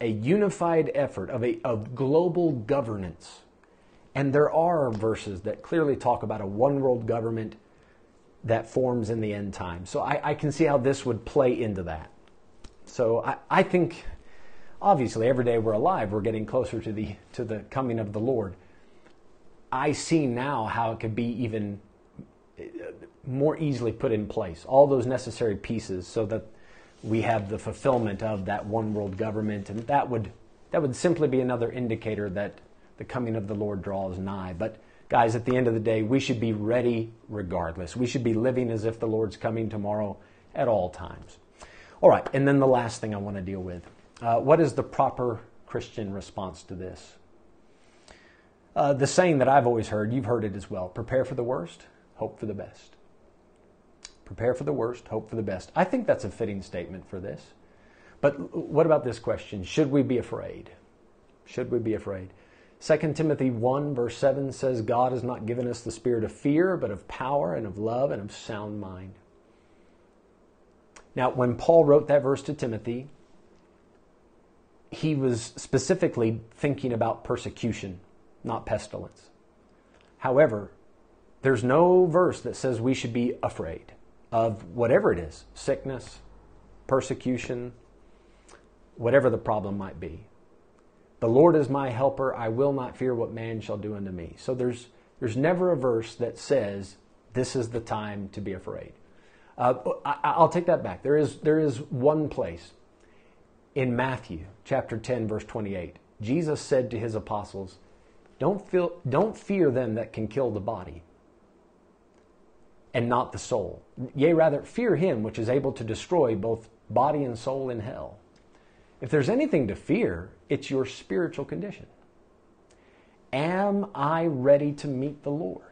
a unified effort, of global governance. And there are verses that clearly talk about a one-world government that forms in the end time. So I can see how this would play into that. So I think, obviously, every day we're alive, we're getting closer to the coming of the Lord. I see now how it could be even more easily put in place, all those necessary pieces so that we have the fulfillment of that one world government. And that would simply be another indicator that the coming of the Lord draws nigh. But guys, at the end of the day, we should be ready regardless. We should be living as if the Lord's coming tomorrow at all times. All right, and then the last thing I want to deal with. What is the proper Christian response to this? The saying that I've always heard, you've heard it as well, prepare for the worst, hope for the best. Prepare for the worst, hope for the best. I think that's a fitting statement for this. But what about this question? Should we be afraid? Should we be afraid? 2 Timothy 1, verse 7 says, God has not given us the spirit of fear, but of power and of love and of sound mind. Now, when Paul wrote that verse to Timothy, he was specifically thinking about persecution, not pestilence. However, there's no verse that says we should be afraid of whatever it is, sickness, persecution, whatever the problem might be. The Lord is my helper, I will not fear what man shall do unto me. So there's never a verse that says this is the time to be afraid. I'll take that back. There is one place in Matthew chapter 10, verse 28. Jesus said to his apostles, don't fear them that can kill the body and not the soul. Yea, rather fear him which is able to destroy both body and soul in hell. If there's anything to fear, it's your spiritual condition. Am I ready to meet the Lord?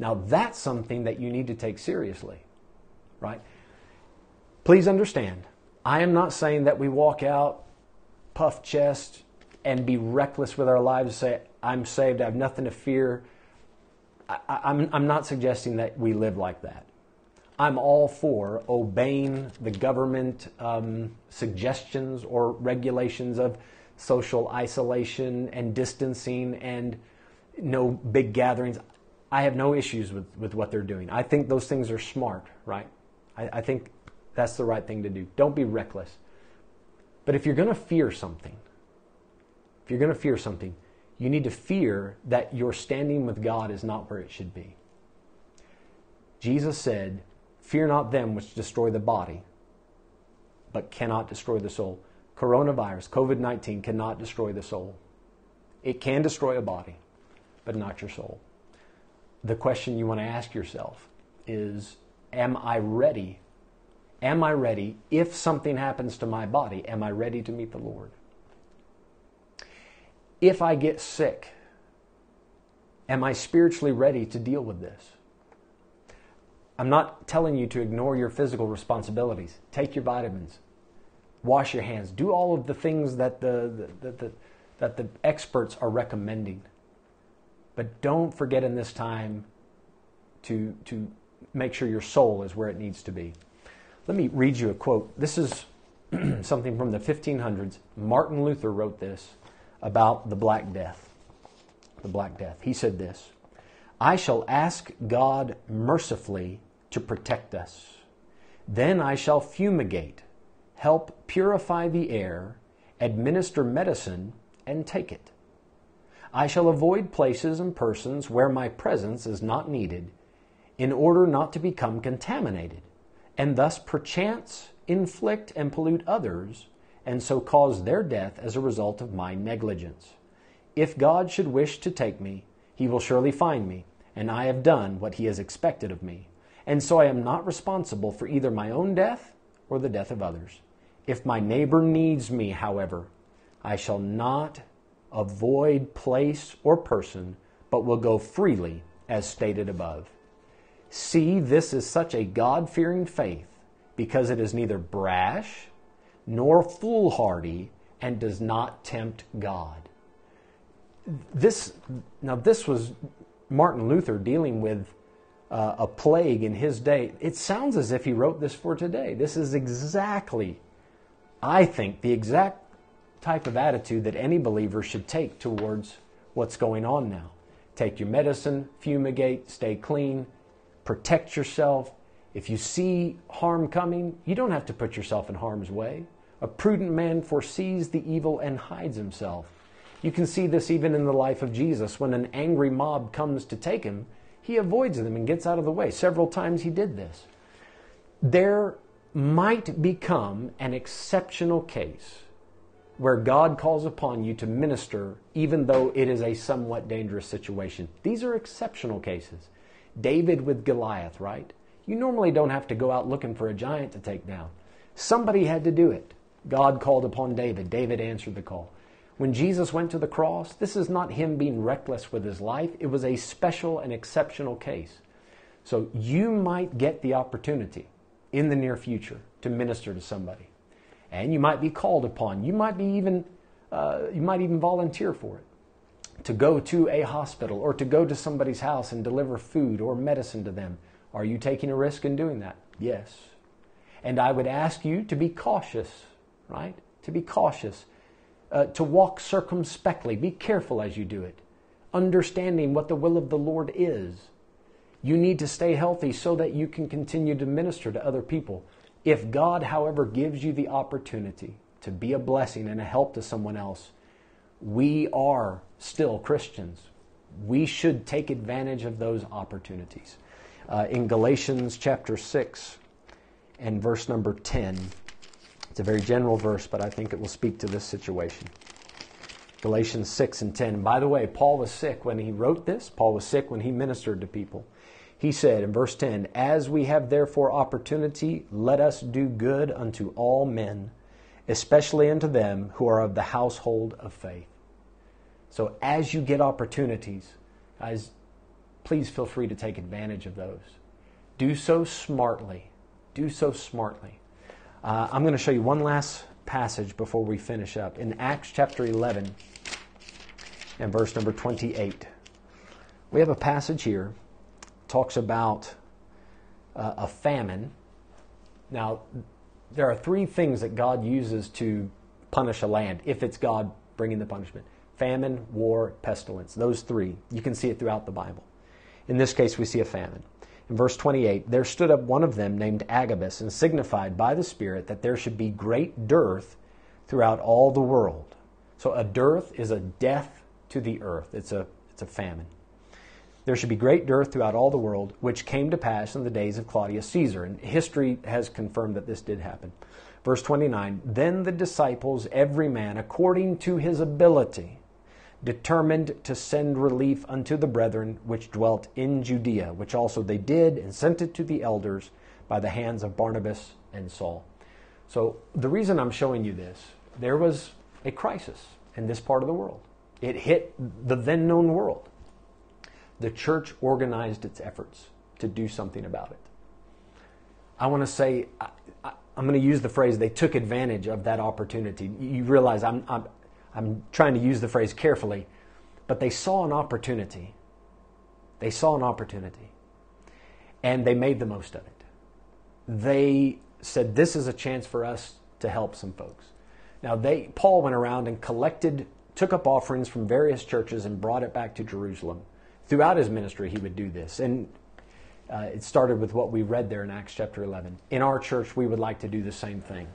Now, that's something that you need to take seriously, right? Please understand, I am not saying that we walk out, puff chest, and be reckless with our lives, say, I'm saved, I have nothing to fear. I'm not suggesting that we live like that. I'm all for obeying the government suggestions or regulations of social isolation and distancing and no big gatherings. I have no issues with what they're doing. I think those things are smart, right? I think that's the right thing to do. Don't be reckless. But if you're going to fear something, you need to fear that your standing with God is not where it should be. Jesus said, fear not them which destroy the body, but cannot destroy the soul. Coronavirus, COVID-19 cannot destroy the soul. It can destroy a body, but not your soul. The question you want to ask yourself is, am I ready? Am I ready? If something happens to my body, am I ready to meet the Lord? If I get sick, am I spiritually ready to deal with this? I'm not telling you to ignore your physical responsibilities. Take your vitamins, wash your hands, do all of the things that the experts are recommending. But don't forget in this time to make sure your soul is where it needs to be. Let me read you a quote. This is something from the 1500s. Martin Luther wrote this about the Black Death. The Black Death. He said this, I shall ask God mercifully to protect us. Then I shall fumigate, help purify the air, administer medicine, and take it. I shall avoid places and persons where my presence is not needed in order not to become contaminated and thus perchance inflict and pollute others and so cause their death as a result of my negligence. If God should wish to take me, he will surely find me, and I have done what he has expected of me. And so I am not responsible for either my own death or the death of others. If my neighbor needs me, however, I shall not avoid place or person, but will go freely as stated above. See, this is such a God-fearing faith because it is neither brash, nor foolhardy, and does not tempt God. This was Martin Luther dealing with a plague in his day. It sounds as if he wrote this for today. This is exactly, I think, the exact type of attitude that any believer should take towards what's going on now. Take your medicine, fumigate, stay clean, protect yourself. If you see harm coming, you don't have to put yourself in harm's way. A prudent man foresees the evil and hides himself. You can see this even in the life of Jesus. When an angry mob comes to take him, he avoids them and gets out of the way. Several times he did this. There might become an exceptional case where God calls upon you to minister, even though it is a somewhat dangerous situation. These are exceptional cases. David with Goliath, right? You normally don't have to go out looking for a giant to take down. Somebody had to do it. God called upon David. David answered the call. When Jesus went to the cross, this is not him being reckless with his life. It was a special and exceptional case. So you might get the opportunity in the near future to minister to somebody. And you might be called upon. You might be even volunteer for it, to go to a hospital or to go to somebody's house and deliver food or medicine to them. Are you taking a risk in doing that? Yes. And I would ask you to be cautious, right? To be cautious. To walk circumspectly. Be careful as you do it. Understanding what the will of the Lord is. You need to stay healthy so that you can continue to minister to other people. If God, however, gives you the opportunity to be a blessing and a help to someone else, we are still Christians. We should take advantage of those opportunities. In Galatians chapter 6 and verse number 10, it's a very general verse, but I think it will speak to this situation. Galatians 6 and 10. By the way, Paul was sick when he wrote this. Paul was sick when he ministered to people. He said in verse 10, "As we have therefore opportunity, let us do good unto all men, especially unto them who are of the household of faith." So as you get opportunities, guys, please feel free to take advantage of those. Do so smartly. Do so smartly. I'm going to show you one last passage before we finish up. In Acts chapter 11 and verse number 28. We have a passage here. Talks about a famine. Now, there are three things that God uses to punish a land, if it's God bringing the punishment. Famine, war, pestilence. Those three. You can see it throughout the Bible. In this case, we see a famine. In verse 28, "There stood up one of them named Agabus, and signified by the Spirit that there should be great dearth throughout all the world." So a dearth is a death to the earth. It's a famine. "There should be great dearth throughout all the world, which came to pass in the days of Claudius Caesar." And history has confirmed that this did happen. Verse 29, "Then the disciples, every man according to his ability, determined to send relief unto the brethren which dwelt in Judea, which also they did, and sent it to the elders by the hands of Barnabas and Saul." So the reason I'm showing you this, there was a crisis in this part of the world. It hit the then known world. The church organized its efforts to do something about it. I want to say, I'm going to use the phrase, they took advantage of that opportunity. You realize I'm trying to use the phrase carefully, but they saw an opportunity. They saw an opportunity, and they made the most of it. They said, this is a chance for us to help some folks. Now, Paul went around and took up offerings from various churches and brought it back to Jerusalem. Throughout his ministry, he would do this. And it started with what we read there in Acts chapter 11. In our church, we would like to do the same thing.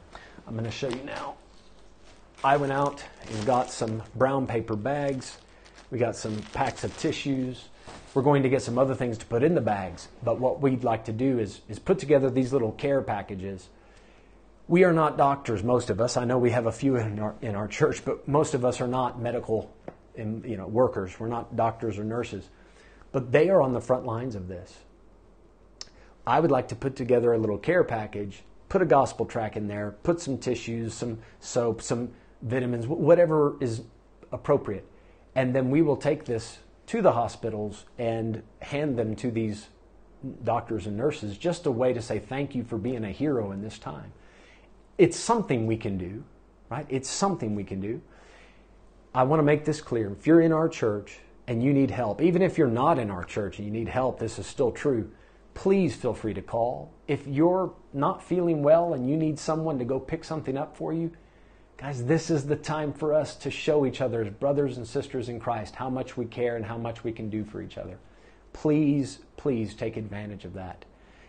I'm going to show you now. I went out and got some brown paper bags. We got some packs of tissues. We're going to get some other things to put in the bags. But what we'd like to do is put together these little care packages. We are not doctors, most of us. I know we have a few in our church, but most of us are not medical workers. We're not doctors or nurses. But they are on the front lines of this. I would like to put together a little care package, put a gospel tract in there, put some tissues, some soap, some vitamins, whatever is appropriate. And then we will take this to the hospitals and hand them to these doctors and nurses, just a way to say thank you for being a hero in this time. It's something we can do, right? It's something we can do. I want to make this clear. If you're in our church and you need help, even if you're not in our church and you need help, this is still true. Please feel free to call. If you're not feeling well and you need someone to go pick something up for you, guys, this is the time for us to show each other as brothers and sisters in Christ how much we care and how much we can do for each other. Please, please take advantage of that.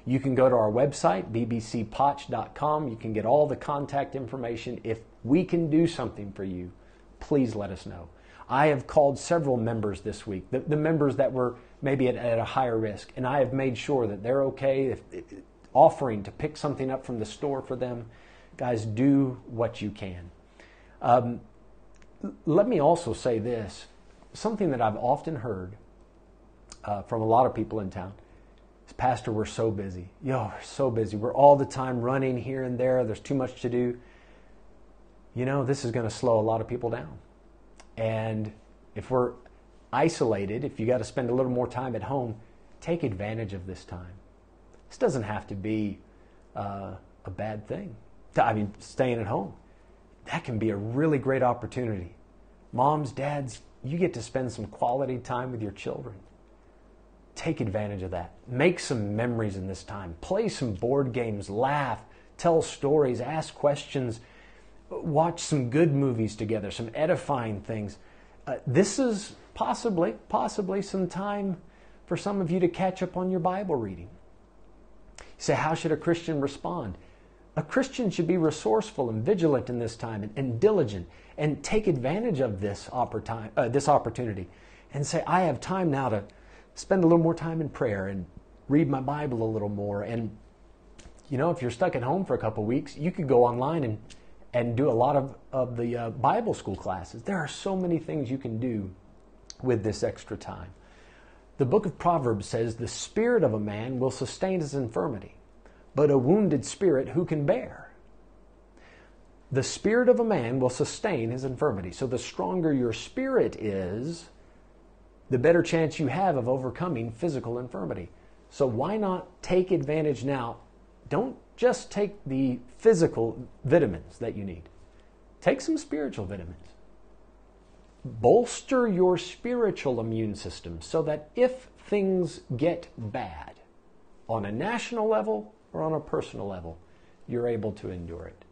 You can go to our website, bbcpotch.com. You can get all the contact information. If we can do something for you, please let us know. I have called several members this week, the members that were maybe at a higher risk, and I have made sure that they're okay, if offering to pick something up from the store for them. Guys, do what you can. Let me also say this, something that I've often heard from a lot of people in town is, Pastor, we're so busy. We're so busy. We're all the time running here and there. There's too much to do. You know, this is going to slow a lot of people down. And if we're isolated, if you got to spend a little more time at home, take advantage of this time. This doesn't have to be a bad thing. I mean, staying at home, that can be a really great opportunity. Moms, dads, you get to spend some quality time with your children. Take advantage of that. Make some memories in this time. Play some board games, laugh, tell stories, ask questions, watch some good movies together, some edifying things. This is possibly some time for some of you to catch up on your Bible reading. You say, how should a Christian respond? A Christian should be resourceful and vigilant in this time and diligent and take advantage of this opportunity and say, I have time now to spend a little more time in prayer and read my Bible a little more. And, you know, if you're stuck at home for a couple weeks, you could go online and do a lot of the Bible school classes. There are so many things you can do with this extra time. The book of Proverbs says, the spirit of a man will sustain his infirmity, but a wounded spirit who can bear? The spirit of a man will sustain his infirmity. So the stronger your spirit is, the better chance you have of overcoming physical infirmity. So why not take advantage now? Don't just take the physical vitamins that you need. Take some spiritual vitamins. Bolster your spiritual immune system so that if things get bad on a national level or on a personal level, you're able to endure it.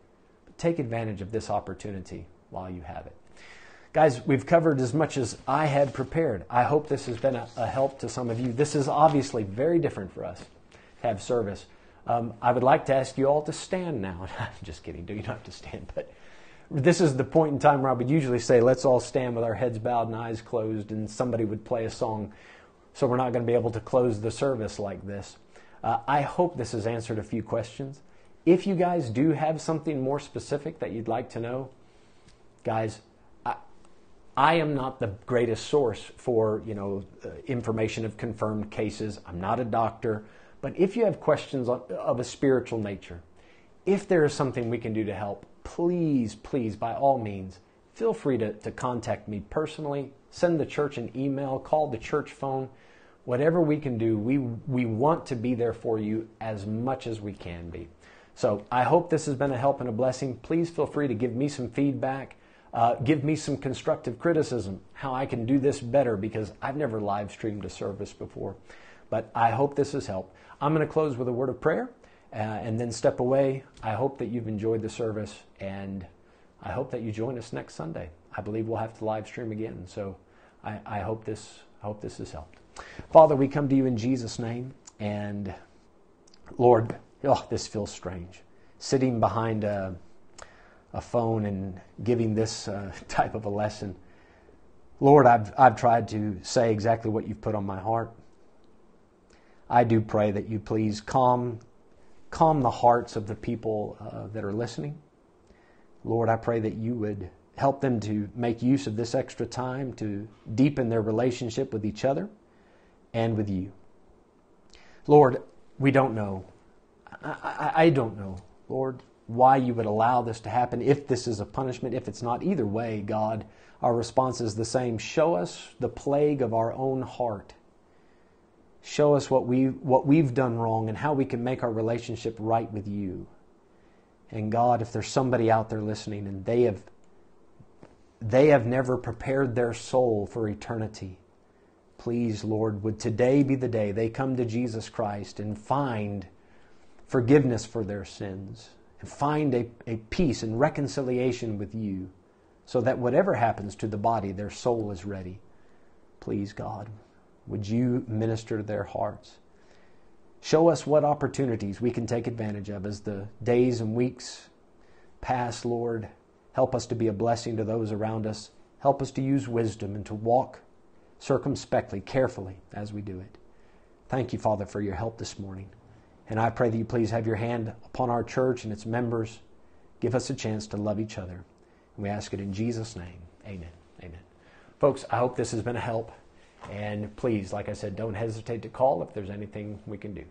But take advantage of this opportunity while you have it. Guys, we've covered as much as I had prepared. I hope this has been a help to some of you. This is obviously very different for us to have service. I would like to ask you all to stand now. I'm just kidding. You don't have to stand. But this is the point in time where I would usually say, let's all stand with our heads bowed and eyes closed, and somebody would play a song. So we're not going to be able to close the service like this. I hope this has answered a few questions. If you guys do have something more specific that you'd like to know, guys, I am not the greatest source for, information of confirmed cases. I'm not a doctor. But if you have questions of a spiritual nature, if there is something we can do to help, please, please, by all means, feel free to contact me personally. Send the church an email, call the church phone. Whatever we can do, we want to be there for you as much as we can be. So I hope this has been a help and a blessing. Please feel free to give me some feedback. Give me some constructive criticism, how I can do this better, because I've never live streamed a service before. But I hope this has helped. I'm going to close with a word of prayer and then step away. I hope that you've enjoyed the service, and I hope that you join us next Sunday. I believe we'll have to live stream again. So I hope this has helped. Father, we come to you in Jesus' name, and Lord, this feels strange, sitting behind a phone and giving this type of a lesson. Lord, I've tried to say exactly what you've put on my heart. I do pray that you please calm the hearts of the people that are listening. Lord, I pray that you would help them to make use of this extra time to deepen their relationship with each other and with you. Lord, we don't know. I don't know, Lord, why you would allow this to happen, if this is a punishment, if it's not. Either way, God, our response is the same. Show us the plague of our own heart. Show us what we've done wrong and how we can make our relationship right with you. And God, if there's somebody out there listening and they have never prepared their soul for eternity, please, Lord, would today be the day they come to Jesus Christ and find forgiveness for their sins and find a peace and reconciliation with you so that whatever happens to the body, their soul is ready. Please, God, would you minister to their hearts? Show us what opportunities we can take advantage of as the days and weeks pass, Lord. Help us to be a blessing to those around us. Help us to use wisdom and to walk circumspectly, carefully as we do it. Thank you, Father, for your help this morning. And I pray that you please have your hand upon our church and its members. Give us a chance to love each other. And we ask it in Jesus' name. Amen. Amen. Folks, I hope this has been a help. And please, like I said, don't hesitate to call if there's anything we can do.